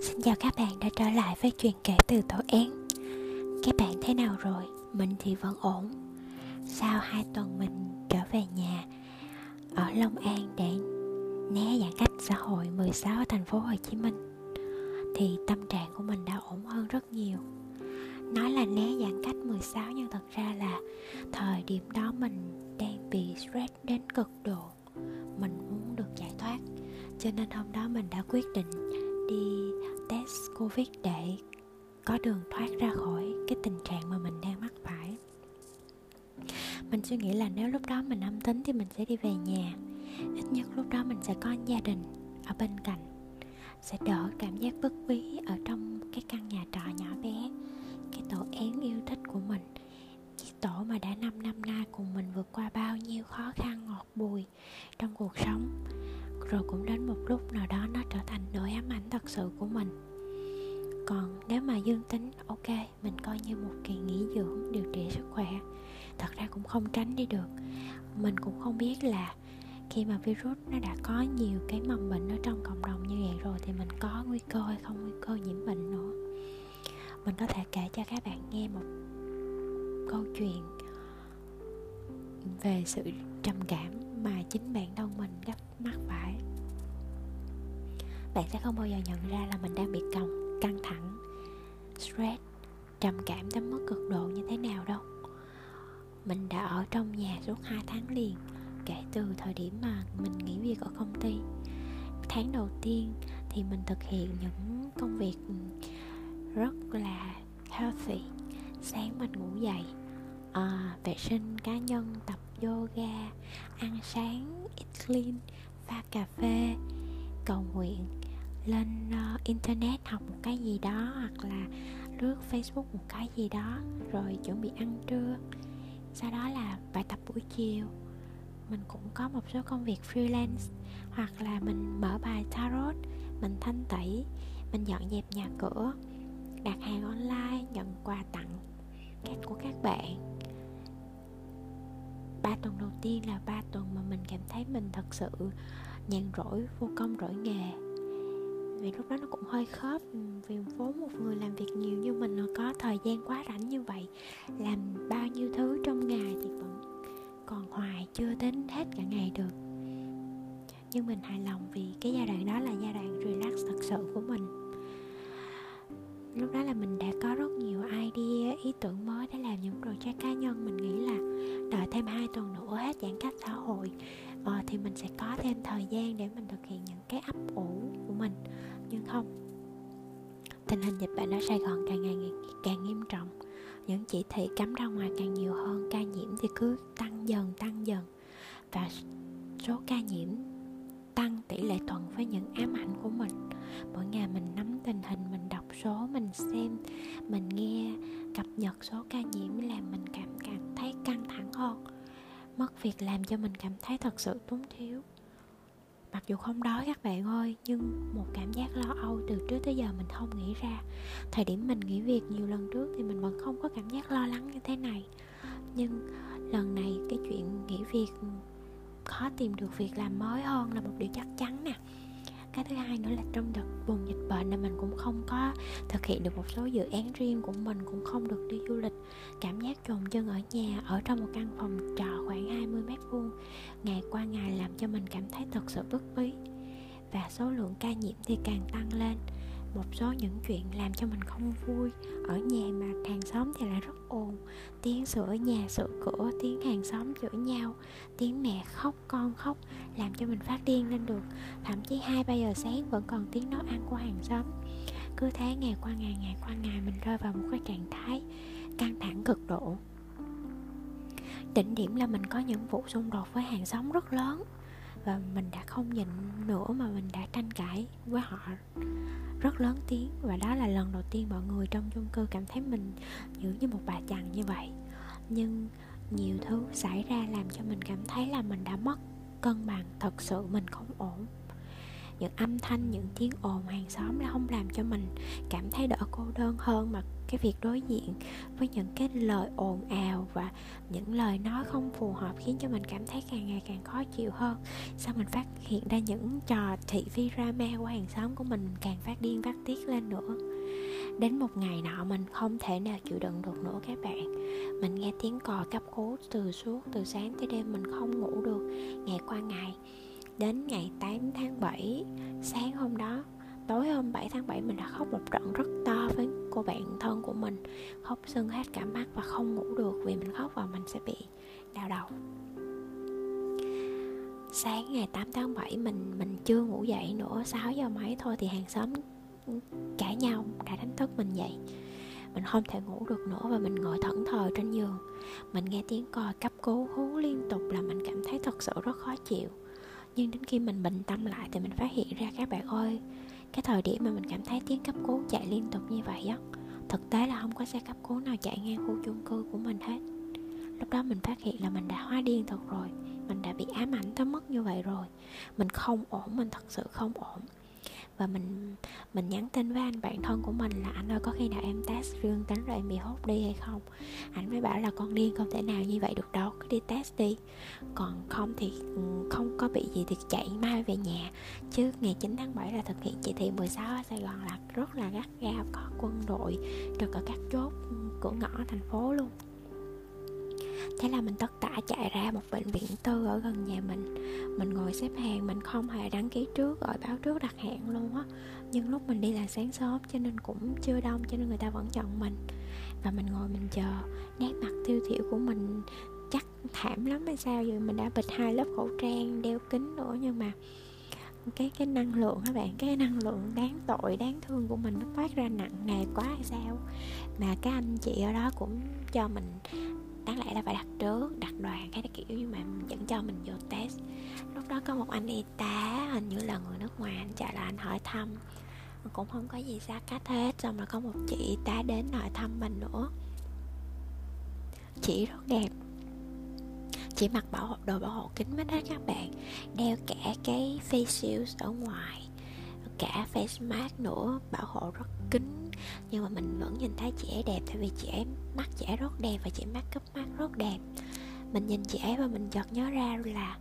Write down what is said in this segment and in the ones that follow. Xin chào các bạn đã trở lại với chuyện kể từ Tổ Én. Các bạn thế nào rồi? Mình thì vẫn ổn. Sau 2 tuần mình trở về nhà ở Long An để né giãn cách xã hội 16 ở thành phố Hồ Chí Minh thì tâm trạng của mình đã ổn hơn rất nhiều. Nói là né giãn cách 16 nhưng thật ra là thời điểm đó mình đang bị stress đến cực độ. Mình muốn được giải thoát, cho nên hôm đó mình đã quyết định đi test Covid để có đường thoát ra khỏi cái tình trạng mà mình đang mắc phải. Mình suy nghĩ là nếu lúc đó mình âm tính thì mình sẽ đi về nhà, ít nhất lúc đó mình sẽ có gia đình ở bên cạnh, sẽ đỡ cảm giác bức bí ở trong cái căn nhà trọ nhỏ bé, cái tổ én yêu thích của mình, cái tổ mà đã 5 năm nay cùng mình vượt qua bao nhiêu khó khăn ngọt bùi trong cuộc sống. Rồi cũng đến một lúc nào đó nó trở thành nỗi ám ảnh thật sự của mình. Còn nếu mà dương tính, ok, mình coi như một kỳ nghỉ dưỡng điều trị sức khỏe. Thật ra cũng không tránh đi được. Mình cũng không biết là khi mà virus nó đã có nhiều cái mầm bệnh ở trong cộng đồng như vậy rồi thì mình có nguy cơ hay không nguy cơ nhiễm bệnh nữa. Mình có thể kể cho các bạn nghe một câu chuyện về sự trầm cảm mà chính bản thân mình gặp mắc phải. Bạn sẽ không bao giờ nhận ra là mình đang bị căng thẳng, stress, trầm cảm đến mức cực độ như thế nào đâu. Mình đã ở trong nhà suốt 2 tháng liền kể từ thời điểm mà mình nghỉ việc ở công ty. Tháng đầu tiên thì mình thực hiện những công việc rất là healthy. Sáng mình ngủ dậy, vệ sinh cá nhân, tập yoga, ăn sáng, eat clean, pha cà phê, cầu nguyện, lên internet học một cái gì đó hoặc là lướt Facebook một cái gì đó, rồi chuẩn bị ăn trưa. Sau đó là bài tập buổi chiều. Mình cũng có một số công việc freelance, hoặc là mình mở bài tarot, mình thanh tẩy, mình dọn dẹp nhà cửa, đặt hàng online, nhận quà tặng của các bạn. 3 tuần đầu tiên là 3 tuần mà mình cảm thấy mình thật sự nhàn rỗi, vô công rỗi nghề. Vì lúc đó nó cũng hơi khớp, vì vốn một người làm việc nhiều như mình có thời gian quá rảnh như vậy, làm bao nhiêu thứ trong ngày thì vẫn còn hoài, chưa đến hết cả ngày được. Nhưng mình hài lòng vì cái giai đoạn đó là giai đoạn relax thật sự của mình. Lúc đó là mình đã có rất nhiều idea, ý tưởng mới để làm những project cá nhân. Mình nghĩ là đợi thêm 2 tuần nữa hết giãn cách xã hội thì mình sẽ có thêm thời gian để mình thực hiện những cái ấp ủ của mình. Nhưng không, tình hình dịch bệnh ở Sài Gòn càng ngày càng nghiêm trọng. Những chỉ thị cấm ra ngoài càng nhiều hơn, ca nhiễm thì cứ tăng dần. Và số ca nhiễm tăng tỷ lệ thuận với những ám ảnh của mình. Mỗi ngày mình nắm tình hình, mình đọc số, mình xem, mình nghe cập nhật số ca nhiễm làm mình cảm thấy căng thẳng hơn. Mất việc làm cho mình cảm thấy thật sự túng thiếu. Mặc dù không đói các bạn ơi, nhưng một cảm giác lo âu từ trước tới giờ mình không nghĩ ra. Thời điểm mình nghỉ việc nhiều lần trước thì mình vẫn không có cảm giác lo lắng như thế này. Nhưng lần này cái chuyện nghỉ việc, khó tìm được việc làm mới hơn là một điều chắc chắn nè. Cái thứ hai nữa là trong đợt bùng dịch bệnh là mình cũng không có thực hiện được một số dự án riêng của mình, cũng không được đi du lịch. Cảm giác chồn chân ở nhà, ở trong một căn phòng trọ khoảng 20 m2, ngày qua ngày làm cho mình cảm thấy thật sự bức bí. Và số lượng ca nhiễm thì càng tăng lên. Một số những chuyện làm cho mình không vui ở nhà mà hàng xóm thì lại rất ồn. Tiếng sửa nhà sửa cửa, tiếng hàng xóm chửi nhau, tiếng mẹ khóc con khóc làm cho mình phát điên lên được. Thậm chí 2-3 giờ sáng vẫn còn tiếng nấu ăn của hàng xóm. Cứ thế ngày qua ngày mình rơi vào một cái trạng thái căng thẳng cực độ. Đỉnh điểm là mình có những vụ xung đột với hàng xóm rất lớn. Và mình đã không nhịn nữa mà mình đã tranh cãi với họ rất lớn tiếng. Và đó là lần đầu tiên mọi người trong chung cư cảm thấy mình giữ như một bà chằn như vậy. Nhưng nhiều thứ xảy ra làm cho mình cảm thấy là mình đã mất cân bằng, thật sự mình không ổn. Những âm thanh, những tiếng ồn hàng xóm là không làm cho mình cảm thấy đỡ cô đơn hơn, mà cái việc đối diện với những cái lời ồn ào và những lời nói không phù hợp, khiến cho mình cảm thấy càng ngày càng khó chịu hơn. Sau mình phát hiện ra những trò thị phi drama của hàng xóm của mình càng phát điên phát tiết lên nữa. Đến một ngày nọ mình không thể nào chịu đựng được nữa các bạn. Mình nghe tiếng còi cấp cứu từ sáng tới đêm, mình không ngủ được ngày qua ngày. Đến ngày 8 tháng 7 sáng hôm đó, tối hôm 7 tháng 7 mình đã khóc một trận rất to với cô bạn thân của mình. Khóc sưng hết cả mắt và không ngủ được, vì mình khóc và mình sẽ bị đau đầu. Sáng ngày 8 tháng 7 mình chưa ngủ dậy nữa, 6 giờ mấy thôi thì hàng xóm cãi nhau đã đánh thức mình dậy. Mình không thể ngủ được nữa và mình ngồi thẫn thờ trên giường. Mình nghe tiếng còi cấp cứu hú liên tục là mình cảm thấy thật sự rất khó chịu. Nhưng đến khi mình bình tâm lại thì mình phát hiện ra các bạn ơi, cái thời điểm mà mình cảm thấy tiếng cấp cứu chạy liên tục như vậy á, thực tế là không có xe cấp cứu nào chạy ngang khu chung cư của mình hết. Lúc đó mình phát hiện là mình đã hóa điên thật rồi, mình đã bị ám ảnh tới mức như vậy rồi. Mình không ổn, mình thật sự không ổn. Và mình nhắn tin với anh bạn thân của mình là anh ơi, có khi nào em test dương tính rồi em bị hốt đi hay không? Anh mới bảo là con điên không thể nào như vậy được đâu, cứ đi test đi, còn không thì không có bị gì thì chạy mai về nhà. Chứ ngày 9 tháng 7 là thực hiện chỉ thị 16 ở Sài Gòn là rất là gắt gao, có quân đội rồi có các chốt cửa ngõ thành phố luôn. Thế là mình tất tả chạy ra một bệnh viện tư ở gần nhà mình. Mình ngồi xếp hàng, mình không hề đăng ký trước, gọi báo trước đặt hẹn luôn á. Nhưng lúc mình đi là sáng sớm cho nên cũng chưa đông, cho nên người ta vẫn chọn mình. Và mình ngồi mình chờ, nét mặt tiêu thiểu của mình chắc thảm lắm hay sao vậy. Mình đã bịt 2 lớp khẩu trang, đeo kính nữa, nhưng mà cái năng lượng các bạn, cái năng lượng đáng tội, đáng thương của mình nó phát ra nặng nề quá hay sao. Mà các anh chị ở đó cũng cho mình, đáng lẽ là phải đặt trước, đặt đoàn cái kiểu, nhưng mà vẫn cho mình vô test. Lúc đó có một anh y tá, hình như là người nước ngoài, anh chạy là anh hỏi thăm, mình cũng không có gì xa cách hết. Xong rồi có một chị y tá đến hỏi thăm mình nữa. Chị rất đẹp, chị mặc đồ bảo hộ kính mít hết các bạn, đeo cả cái face shield ở ngoài, cả face mask nữa, bảo hộ rất kín. Nhưng mà mình vẫn nhìn thấy chị ấy đẹp, tại vì chị ấy mắt chị ấy rất đẹp và chị ấy make up mắt rất đẹp. Mình nhìn chị ấy và mình chợt nhớ ra là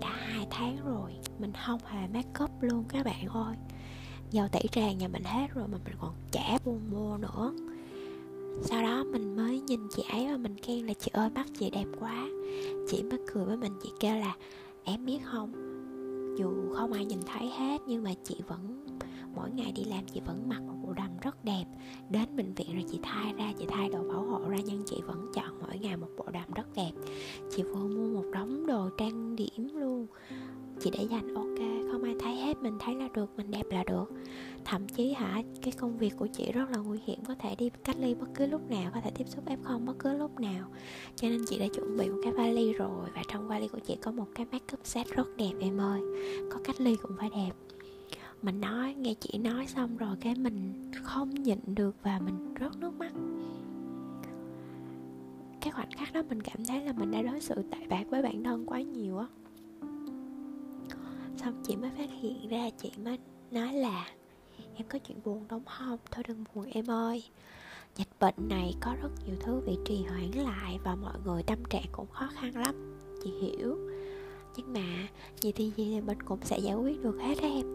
đã 2 tháng rồi mình không hề make up luôn các bạn ơi. Dầu tẩy tràn nhà mình hết rồi mà mình còn chả buồn mua nữa. Sau đó mình mới nhìn chị ấy và mình khen là chị ơi mắt chị đẹp quá. Chị mới cười với mình, chị kêu là em biết không, dù không ai nhìn thấy hết nhưng mà chị vẫn mỗi ngày đi làm chị vẫn mặc một bộ đầm rất đẹp, đến bệnh viện rồi chị thay ra, chị thay đồ bảo hộ ra nhưng chị vẫn chọn mỗi ngày một bộ đầm rất đẹp. Chị vừa mua một đống đồ trang điểm luôn, chị để dành ok, không ai thấy hết, mình thấy là được, mình đẹp là được. Thậm chí cái công việc của chị rất là nguy hiểm, có thể đi cách ly bất cứ lúc nào, có thể tiếp xúc F0 bất cứ lúc nào, cho nên chị đã chuẩn bị một cái vali rồi. Và trong vali của chị có một cái make up set rất đẹp em ơi, có cách ly cũng phải đẹp. Mình nói, nghe chị nói xong rồi cái mình không nhịn được và mình rớt nước mắt. Cái khoảnh khắc đó mình cảm thấy là mình đã đối xử tệ bạc với bản thân quá nhiều á. Xong chị mới phát hiện ra, chị mới nói là em có chuyện buồn đúng không? Thôi đừng buồn em ơi, dịch bệnh này có rất nhiều thứ bị trì hoãn lại và mọi người tâm trạng cũng khó khăn lắm, chị hiểu. Nhưng mà gì thì mình cũng sẽ giải quyết được hết em.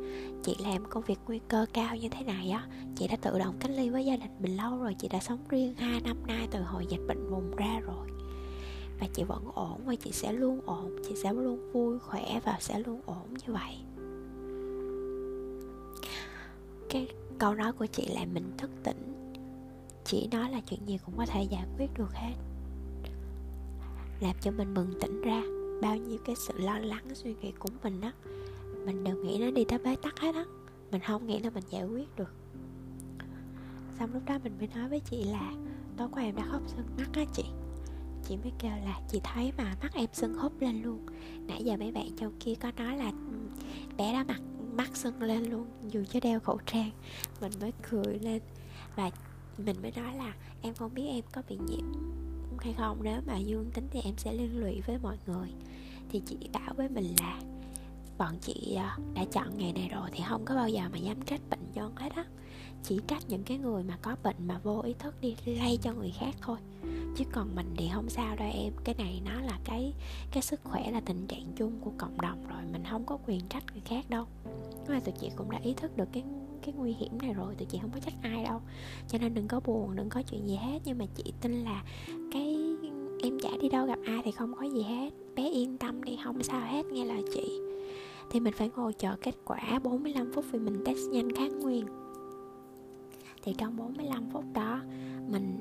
Chị làm công việc nguy cơ cao như thế này á, chị đã tự động cách ly với gia đình mình lâu rồi, chị đã sống riêng 2 năm nay từ hồi dịch bệnh bùng ra rồi. Và chị vẫn ổn và chị sẽ luôn ổn, chị sẽ luôn vui khỏe và sẽ luôn ổn như vậy. Cái câu nói của chị làm mình thức tỉnh. Chị nói là chuyện gì cũng có thể giải quyết được hết, làm cho mình bừng tỉnh ra. Bao nhiêu cái sự lo lắng, suy nghĩ của mình á, mình đều nghĩ nó đi tới bế tắc hết á, mình không nghĩ là mình giải quyết được. Xong lúc đó mình mới nói với chị là tối qua em đã khóc sưng mắt á chị. Chị mới kêu là chị thấy mà mắt em sưng húp lên luôn. Nãy giờ mấy bạn trong kia có nói là bé đó mắt sưng lên luôn dù chưa đeo khẩu trang. Mình mới cười lên và mình mới nói là em không biết em có bị nhiễm hay không, nếu mà dương tính thì em sẽ liên lụy với mọi người. Thì chị bảo với mình là bọn chị đã chọn nghề này rồi thì không có bao giờ mà dám trách bệnh nhân hết á. Chỉ trách những cái người mà có bệnh mà vô ý thức đi lây cho người khác thôi. Chứ còn mình thì không sao đâu em. Cái này nó là cái sức khỏe, là tình trạng chung của cộng đồng rồi. Mình không có quyền trách người khác đâu. Mà tụi chị cũng đã ý thức được cái nguy hiểm này rồi. Tụi chị không có trách ai đâu. Cho nên đừng có buồn, đừng có chuyện gì hết. Nhưng mà chị tin là cái em chả đi đâu gặp ai thì không có gì hết. Bé yên tâm đi, không sao hết, nghe lời chị. Thì mình phải ngồi chờ kết quả 45 phút vì mình test nhanh kháng nguyên. Thì trong 45 phút đó mình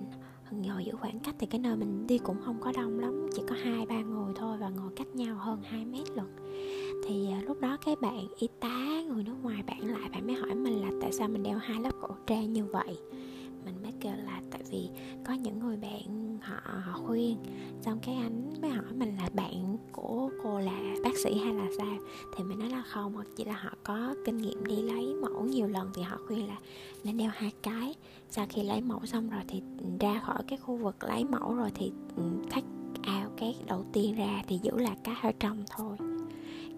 ngồi giữ khoảng cách, thì cái nơi mình đi cũng không có đông lắm, chỉ có 2-3 người thôi, và ngồi cách nhau hơn 2 mét lận. Thì lúc đó cái bạn y tá người nước ngoài bạn lại, bạn mới hỏi mình là tại sao mình đeo 2 lớp khẩu trang như vậy. Mình mới kêu là tại vì có những người bạn họ khuyên. Xong cái anh mới hỏi mình là bạn của cô là bác sĩ hay là sao. Thì mình nói là không, hoặc chỉ là họ có kinh nghiệm đi lấy mẫu nhiều lần thì họ khuyên là nên đeo 2 cái. Sau khi lấy mẫu xong rồi thì ra khỏi cái khu vực lấy mẫu rồi thì thách ao cái đầu tiên ra thì giữ là cái ở trong thôi.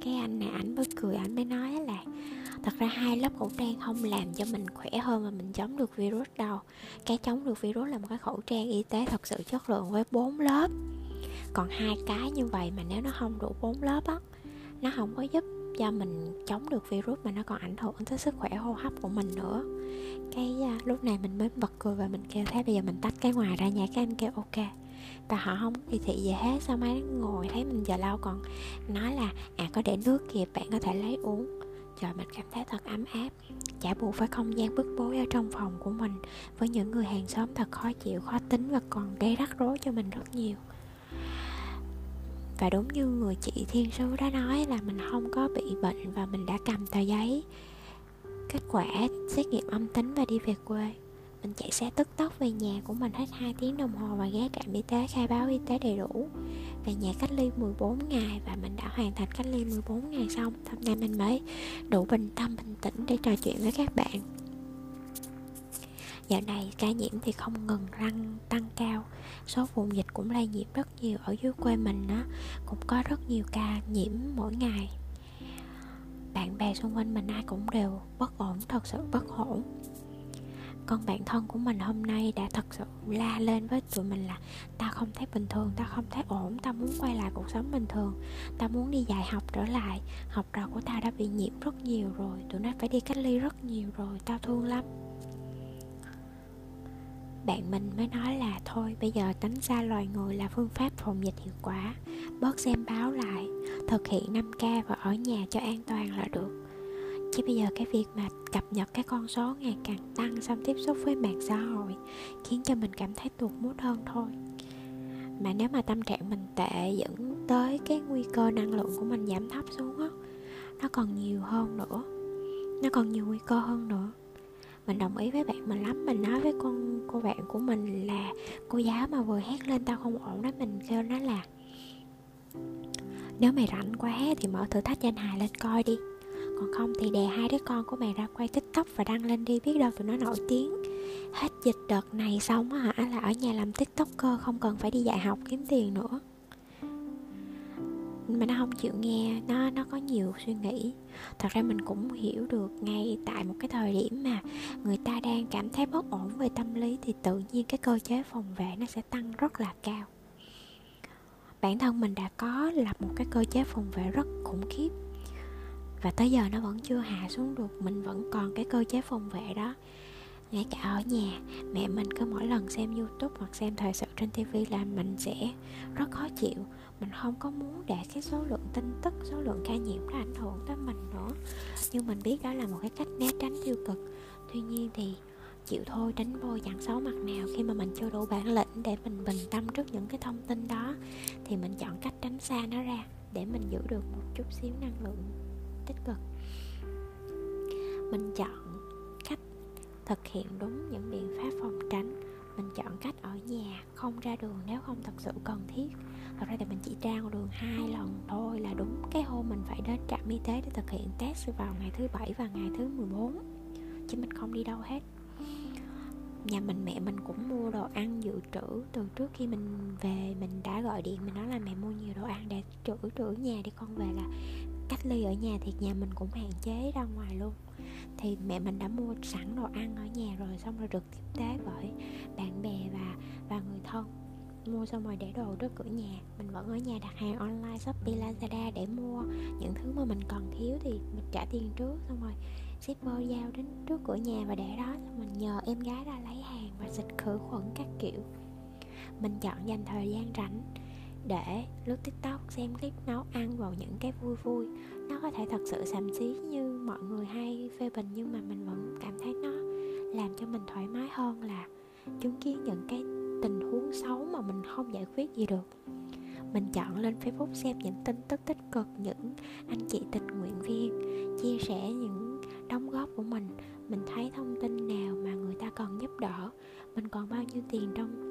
Cái anh này ảnh mới cười, ảnh mới nói là thật ra 2 lớp khẩu trang không làm cho mình khỏe hơn mà mình chống được virus đâu. Cái chống được virus là một cái khẩu trang y tế thật sự chất lượng với 4 lớp. Còn 2 cái như vậy mà nếu nó không đủ 4 lớp á, nó không có giúp cho mình chống được virus mà nó còn ảnh hưởng tới sức khỏe hô hấp của mình nữa. Cái lúc này mình mới bật cười và mình kêu thế bây giờ mình tách cái ngoài ra nha. Cái anh kêu ok. Và họ không kỳ thị gì hết. Sao mấy ngồi thấy mình giờ lâu còn nói là có để nước kìa, bạn có thể lấy uống. Trời, mình cảm thấy thật ấm áp. Chả buộc phải không gian bức bối ở trong phòng của mình với những người hàng xóm thật khó chịu, khó tính và còn gây rắc rối cho mình rất nhiều. Và đúng như người chị Thiên Sứ đã nói là mình không có bị bệnh và mình đã cầm tờ giấy kết quả xét nghiệm âm tính và đi về quê. Mình chạy xe tức tốc về nhà của mình hết 2 tiếng đồng hồ và ghé trạm y tế khai báo y tế đầy đủ. Về nhà cách ly 14 ngày và mình đã hoàn thành cách ly 14 ngày xong. Hôm nay mình mới đủ bình tâm, bình tĩnh để trò chuyện với các bạn. Dạo này ca nhiễm thì không ngừng tăng cao. Số vùng dịch cũng lây nhiễm rất nhiều. Ở dưới quê mình á, cũng có rất nhiều ca nhiễm mỗi ngày. Bạn bè xung quanh mình ai cũng đều bất ổn, thật sự bất ổn. Con bạn thân của mình hôm nay đã thật sự la lên với tụi mình là tao không thấy bình thường, tao không thấy ổn, tao muốn quay lại cuộc sống bình thường, tao muốn đi dạy học trở lại, học trò của tao đã bị nhiễm rất nhiều rồi, tụi nó phải đi cách ly rất nhiều rồi, tao thương lắm. Bạn mình mới nói là thôi bây giờ tránh xa loài người là phương pháp phòng dịch hiệu quả, bớt xem báo lại, thực hiện 5K và ở nhà cho an toàn là được. Chứ bây giờ cái việc mà cập nhật cái con số ngày càng tăng, xong tiếp xúc với mạng xã hội khiến cho mình cảm thấy tụt mood hơn thôi. Mà nếu mà tâm trạng mình tệ dẫn tới cái nguy cơ năng lượng của mình giảm thấp xuống á, nó còn nhiều hơn nữa, nó còn nhiều nguy cơ hơn nữa. Mình đồng ý với bạn mình lắm. Mình nói với cô bạn của mình là cô giáo mà vừa hét lên tao không ổn đó, mình kêu nó là nếu mày rảnh quá thì mở thử thách danh hài lên coi đi, còn không thì đè 2 đứa con của mày ra quay TikTok và đăng lên đi, biết đâu tụi nó nổi tiếng. Hết dịch đợt này xong á là ở nhà làm TikToker, không cần phải đi dạy học kiếm tiền nữa. Mà nó không chịu nghe, nó có nhiều suy nghĩ. Thật ra mình cũng hiểu được, ngay tại một cái thời điểm mà người ta đang cảm thấy bất ổn về tâm lý thì tự nhiên cái cơ chế phòng vệ nó sẽ tăng rất là cao. Bản thân mình đã có lập một cái cơ chế phòng vệ rất khủng khiếp và tới giờ nó vẫn chưa hạ xuống được. Mình vẫn còn cái cơ chế phòng vệ đó. Ngay cả ở nhà, mẹ mình cứ mỗi lần xem YouTube hoặc xem thời sự trên TV là mình sẽ rất khó chịu. Mình không có muốn để cái số lượng tin tức, số lượng ca nhiễm nó ảnh hưởng tới mình nữa. Nhưng mình biết đó là một cái cách né tránh tiêu cực. Tuy nhiên thì chịu thôi, tránh vô dặn xấu mặt nào. Khi mà mình chưa đủ bản lĩnh để mình bình tâm trước những cái thông tin đó thì mình chọn cách tránh xa nó ra để mình giữ được một chút xíu năng lượng tích cực. Mình chọn cách thực hiện đúng những biện pháp phòng tránh. Mình chọn cách ở nhà, không ra đường nếu không thật sự cần thiết. Thật ra thì mình chỉ ra đường 2 lần thôi, là đúng cái hôm mình phải đến trạm y tế để thực hiện test vào ngày thứ 7 và ngày thứ 14, chứ mình không đi đâu hết. Nhà mình, mẹ mình cũng mua đồ ăn dự trữ. Từ trước khi mình về, mình đã gọi điện, mình nói là mẹ mua nhiều đồ ăn để trữ nhà đi, con về là cách ly ở nhà thì nhà mình cũng hạn chế ra ngoài luôn, thì mẹ mình đã mua sẵn đồ ăn ở nhà rồi, xong rồi được tiếp tế bởi bạn bè và người thân. Mua xong rồi để đồ trước cửa nhà, mình vẫn ở nhà đặt hàng online Shopee, Lazada để mua những thứ mà mình còn thiếu thì mình trả tiền trước, xong rồi shipper giao đến trước cửa nhà và để đó, xong mình nhờ em gái ra lấy hàng và xịt khử khuẩn các kiểu. Mình chọn dành thời gian rảnh để lướt TikTok, xem clip nấu ăn vào những cái vui vui. Nó có thể thật sự xàm xí như mọi người hay phê bình, nhưng mà mình vẫn cảm thấy nó làm cho mình thoải mái hơn là chứng kiến những cái tình huống xấu mà mình không giải quyết gì được. Mình chọn lên Facebook xem những tin tức tích cực, những anh chị tình nguyện viên chia sẻ những đóng góp của mình. Mình thấy thông tin nào mà người ta cần giúp đỡ, mình còn bao nhiêu tiền trong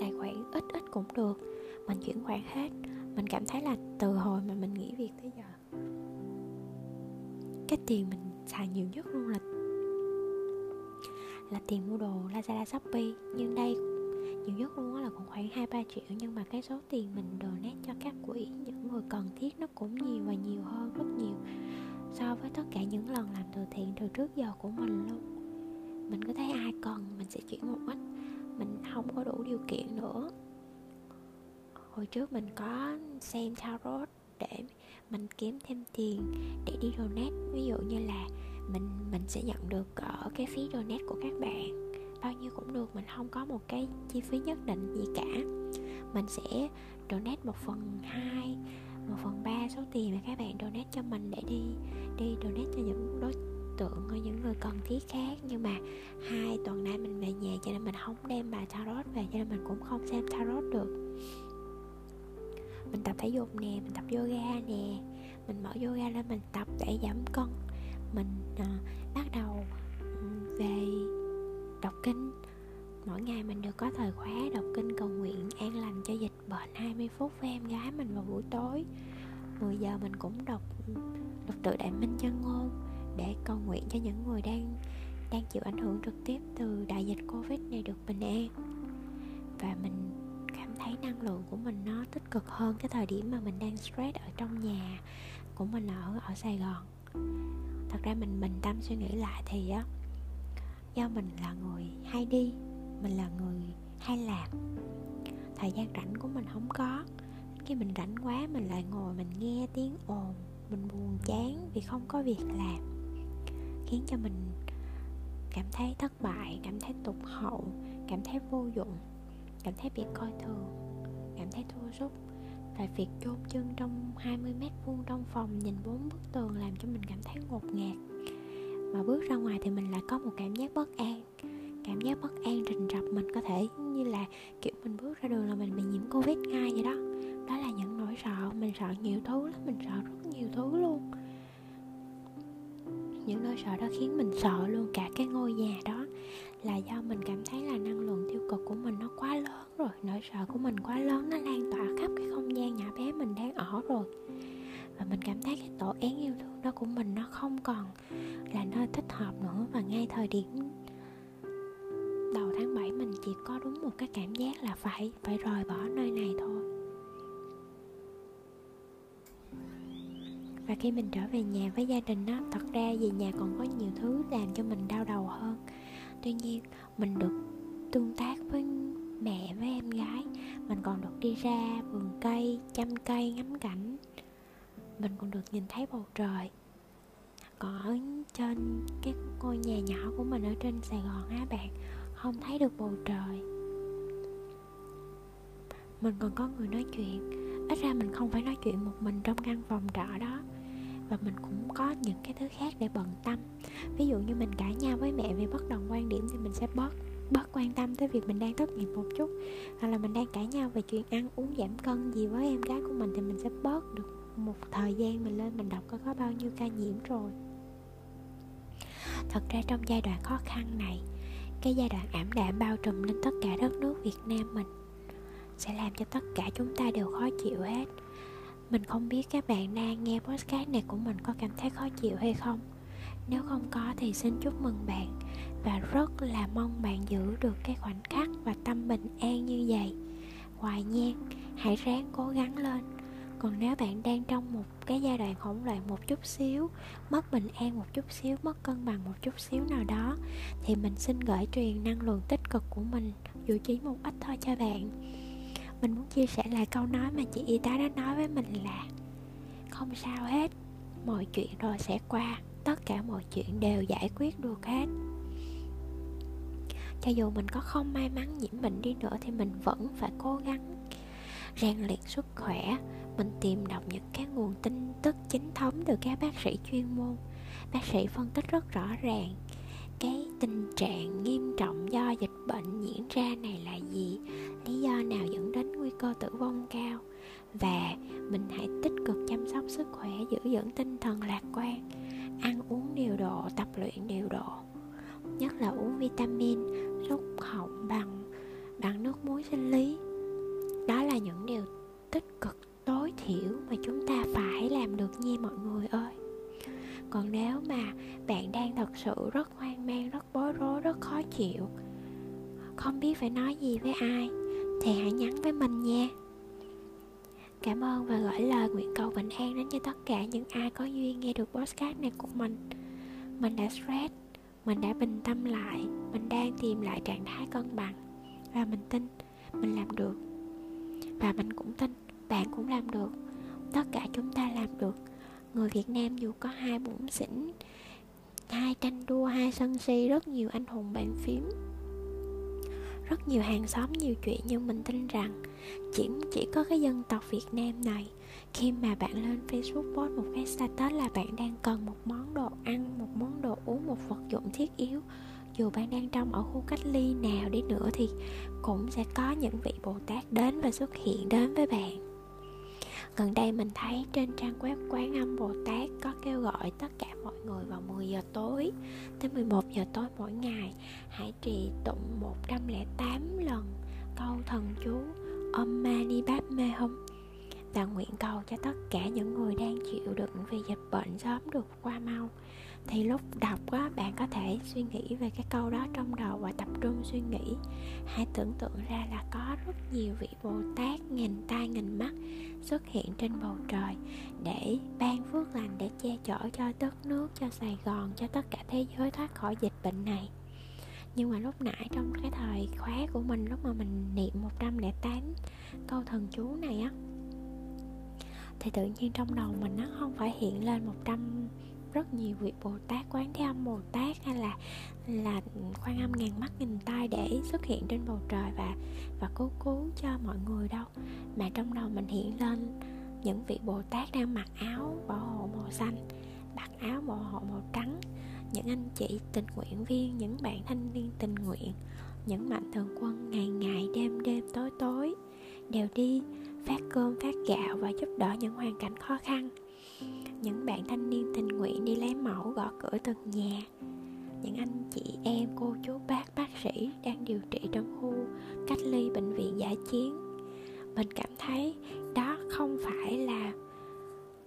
tài khoản, ít cũng được, mình chuyển khoản hết. Mình cảm thấy là từ hồi mà mình nghỉ việc tới giờ, cái tiền mình xài nhiều nhất luôn là tiền mua đồ Lazada, Shopee. Nhưng đây nhiều nhất luôn là cũng khoảng 2-3 triệu, nhưng mà cái số tiền mình donate cho các quỹ, những người cần thiết nó cũng nhiều và nhiều hơn rất nhiều so với tất cả những lần làm từ thiện từ trước giờ của mình luôn. Mình cứ thấy ai cần mình sẽ chuyển một ít, mình không có đủ điều kiện nữa. Hồi trước mình có xem tarot để mình kiếm thêm tiền để đi donate. Ví dụ như là mình sẽ nhận được ở cái phí donate của các bạn, bao nhiêu cũng được, mình không có một cái chi phí nhất định gì cả. Mình sẽ donate 1/2, 1/3 số tiền mà các bạn donate cho mình để đi donate cho những đối tượng hay những người cần thiết khác. Nhưng mà 2 tuần nay mình về nhà cho nên mình không đem bài tarot về, cho nên mình cũng không xem tarot được. Mình tập thể dục nè, mình tập yoga nè, mình mở yoga lên mình tập để giảm cân. Mình bắt đầu về đọc kinh. Mỗi ngày mình đều có thời khóa đọc kinh cầu nguyện an lành cho dịch bệnh 20 phút với em gái mình vào buổi tối 10 giờ. Mình cũng đọc tự Đại Minh Chân Ngôn để cầu nguyện cho những người đang chịu ảnh hưởng trực tiếp từ đại dịch Covid này được bình an. Và mình cảm thấy năng lượng của mình nó tích cực hơn cái thời điểm mà mình đang stress ở trong nhà của mình ở Sài Gòn. Thật ra mình bình tâm suy nghĩ lại thì á, do mình là người hay đi, mình là người hay làm, thời gian rảnh của mình không có. Khi mình rảnh quá mình lại ngồi mình nghe tiếng ồn, mình buồn chán vì không có việc làm, khiến cho mình cảm thấy thất bại, cảm thấy tụt hậu, cảm thấy vô dụng, cảm thấy bị coi thường, cảm thấy thua sút. Và việc chôn chân trong 20 mét vuông trong phòng, nhìn 4 bức tường làm cho mình cảm thấy ngột ngạt. Mà bước ra ngoài thì mình lại có một cảm giác bất an. Cảm giác bất an rình rập mình, có thể như là kiểu mình bước ra đường là mình bị nhiễm Covid ngay vậy đó. Đó là những nỗi sợ, mình sợ nhiều thứ lắm, mình sợ rất nhiều thứ luôn. Những nỗi sợ đó khiến mình sợ luôn cả cái ngôi nhà đó, là do mình cảm thấy là năng lượng tiêu cực của mình nó quá lớn rồi. Nỗi sợ của mình quá lớn, nó lan tỏa khắp cái không gian nhỏ bé mình đang ở rồi. Và mình cảm thấy cái tổ én yêu thương đó của mình nó không còn là nơi thích hợp nữa. Và ngay thời điểm đầu tháng 7 mình chỉ có đúng một cái cảm giác là phải rời bỏ nơi này thôi. Và khi mình trở về nhà với gia đình đó, thật ra về nhà còn có nhiều thứ làm cho mình đau đầu hơn. Tuy nhiên mình được tương tác với mẹ với em gái, mình còn được đi ra vườn cây, chăm cây, ngắm cảnh, mình còn được nhìn thấy bầu trời. Còn ở trên cái ngôi nhà nhỏ của mình ở trên Sài Gòn á bạn, không thấy được bầu trời. Mình còn có người nói chuyện, ít ra mình không phải nói chuyện một mình trong căn phòng trọ đó. Và mình cũng có những cái thứ khác để bận tâm. Ví dụ như mình cãi nhau với mẹ vì bất đồng quan điểm thì mình sẽ bớt quan tâm tới việc mình đang tốt nghiệp một chút. Hoặc là mình đang cãi nhau về chuyện ăn uống giảm cân gì với em gái của mình thì mình sẽ bớt được một thời gian mình lên mình đọc coi có bao nhiêu ca nhiễm rồi. Thật ra trong giai đoạn khó khăn này, cái giai đoạn ảm đạm bao trùm lên tất cả đất nước Việt Nam mình sẽ làm cho tất cả chúng ta đều khó chịu hết. Mình không biết các bạn đang nghe podcast này của mình có cảm thấy khó chịu hay không. Nếu không có thì xin chúc mừng bạn, và rất là mong bạn giữ được cái khoảnh khắc và tâm bình an như vậy. Hoài Nhân, hãy ráng cố gắng lên. Còn nếu bạn đang trong một cái giai đoạn hỗn loạn một chút xíu, mất bình an một chút xíu, mất cân bằng một chút xíu nào đó, thì mình xin gửi truyền năng lượng tích cực của mình, dù chỉ một ít thôi cho bạn. Mình muốn chia sẻ lại câu nói mà chị y tá đã nói với mình là: không sao hết, mọi chuyện rồi sẽ qua, tất cả mọi chuyện đều giải quyết được hết. Cho dù mình có không may mắn nhiễm bệnh đi nữa thì mình vẫn phải cố gắng rèn luyện sức khỏe. Mình tìm đọc những cái nguồn tin tức chính thống từ các bác sĩ chuyên môn. Bác sĩ phân tích rất rõ ràng cái tình trạng nghiêm trọng do dịch bệnh diễn ra này là gì, lý do nào dẫn đến nguy cơ tử vong cao. Và mình hãy tích cực chăm sóc sức khỏe, giữ vững tinh thần lạc quan, ăn uống điều độ, tập luyện điều độ, nhất là uống vitamin, rút họng bằng nước muối sinh lý. Đó là những điều tích cực tối thiểu mà chúng ta phải làm được nha mọi người ơi. Còn nếu mà bạn đang thật sự rất hoang mang, rất bối rối, rất khó chịu, không biết phải nói gì với ai, thì hãy nhắn với mình nha. Cảm ơn và gửi lời nguyện cầu bình an đến cho tất cả những ai có duyên nghe được podcast này của mình. Mình đã stress, mình đã bình tâm lại, mình đang tìm lại trạng thái cân bằng. Và mình tin mình làm được. Và mình cũng tin bạn cũng làm được. Tất cả chúng ta làm được. Người Việt Nam dù có 2 bủn xỉn, 2 tranh đua, 2 sân si, rất nhiều anh hùng bàn phím, rất nhiều hàng xóm, nhiều chuyện, nhưng mình tin rằng chỉ có cái dân tộc Việt Nam này, khi mà bạn lên Facebook post một cái status là bạn đang cần một món đồ ăn, một món đồ uống, một vật dụng thiết yếu, dù bạn đang trong ở khu cách ly nào đi nữa thì cũng sẽ có những vị Bồ Tát đến và xuất hiện đến với bạn. Gần đây mình thấy trên trang web Quán Âm Bồ Tát có kêu gọi tất cả mọi người vào 10 giờ tối tới 11 giờ tối mỗi ngày hãy trì tụng 108 lần câu thần chú Om Mani Padme Hum và nguyện cầu cho tất cả những người đang chịu đựng vì dịch bệnh sớm được qua mau. Thì lúc đọc đó, bạn có thể suy nghĩ về cái câu đó trong đầu và tập trung suy nghĩ. Hãy tưởng tượng ra là có rất nhiều vị Bồ Tát nghìn tai nghìn mắt xuất hiện trên bầu trời để ban phước lành, để che chở cho đất nước, cho Sài Gòn, cho tất cả thế giới thoát khỏi dịch bệnh này. Nhưng mà lúc nãy trong cái thời khóa của mình, lúc mà mình niệm 108 câu thần chú này á, thì tự nhiên trong đầu mình nó không phải hiện lên 100 rất nhiều vị Bồ Tát, Quán Thế Âm Bồ Tát hay là Quan Âm ngàn mắt nghìn tai để xuất hiện trên bầu trời và cứu cho mọi người đâu. Mà trong đầu mình hiện lên những vị Bồ Tát đang mặc áo bảo hộ màu xanh, mặc áo bảo hộ màu trắng, những anh chị tình nguyện viên, những bạn thanh niên tình nguyện, những mạnh thường quân ngày ngày đêm đêm tối tối đều đi phát cơm phát gạo và giúp đỡ những hoàn cảnh khó khăn. Những bạn thanh niên tình nguyện đi lấy mẫu gõ cửa từng nhà, những anh chị em, cô chú bác sĩ đang điều trị trong khu cách ly bệnh viện dã chiến. Mình cảm thấy đó không phải là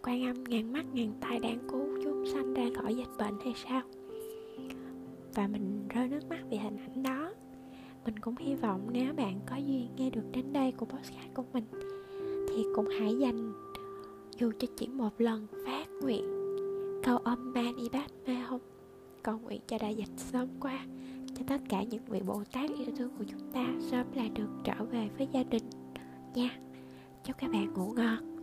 Quan Âm ngàn mắt ngàn tai đang cứu chúng sanh ra khỏi dịch bệnh hay sao? Và mình rơi nước mắt vì hình ảnh đó. Mình cũng hy vọng nếu bạn có duyên nghe được đến đây của podcast của mình thì cũng hãy dành dù cho chỉ một lần phát nguyện câu Om Mani Padme Hum, cầu nguyện cho đại dịch sớm qua, cho tất cả những vị Bồ Tát yêu thương của chúng ta sớm lại được trở về với gia đình nha. Chúc các bạn ngủ ngon.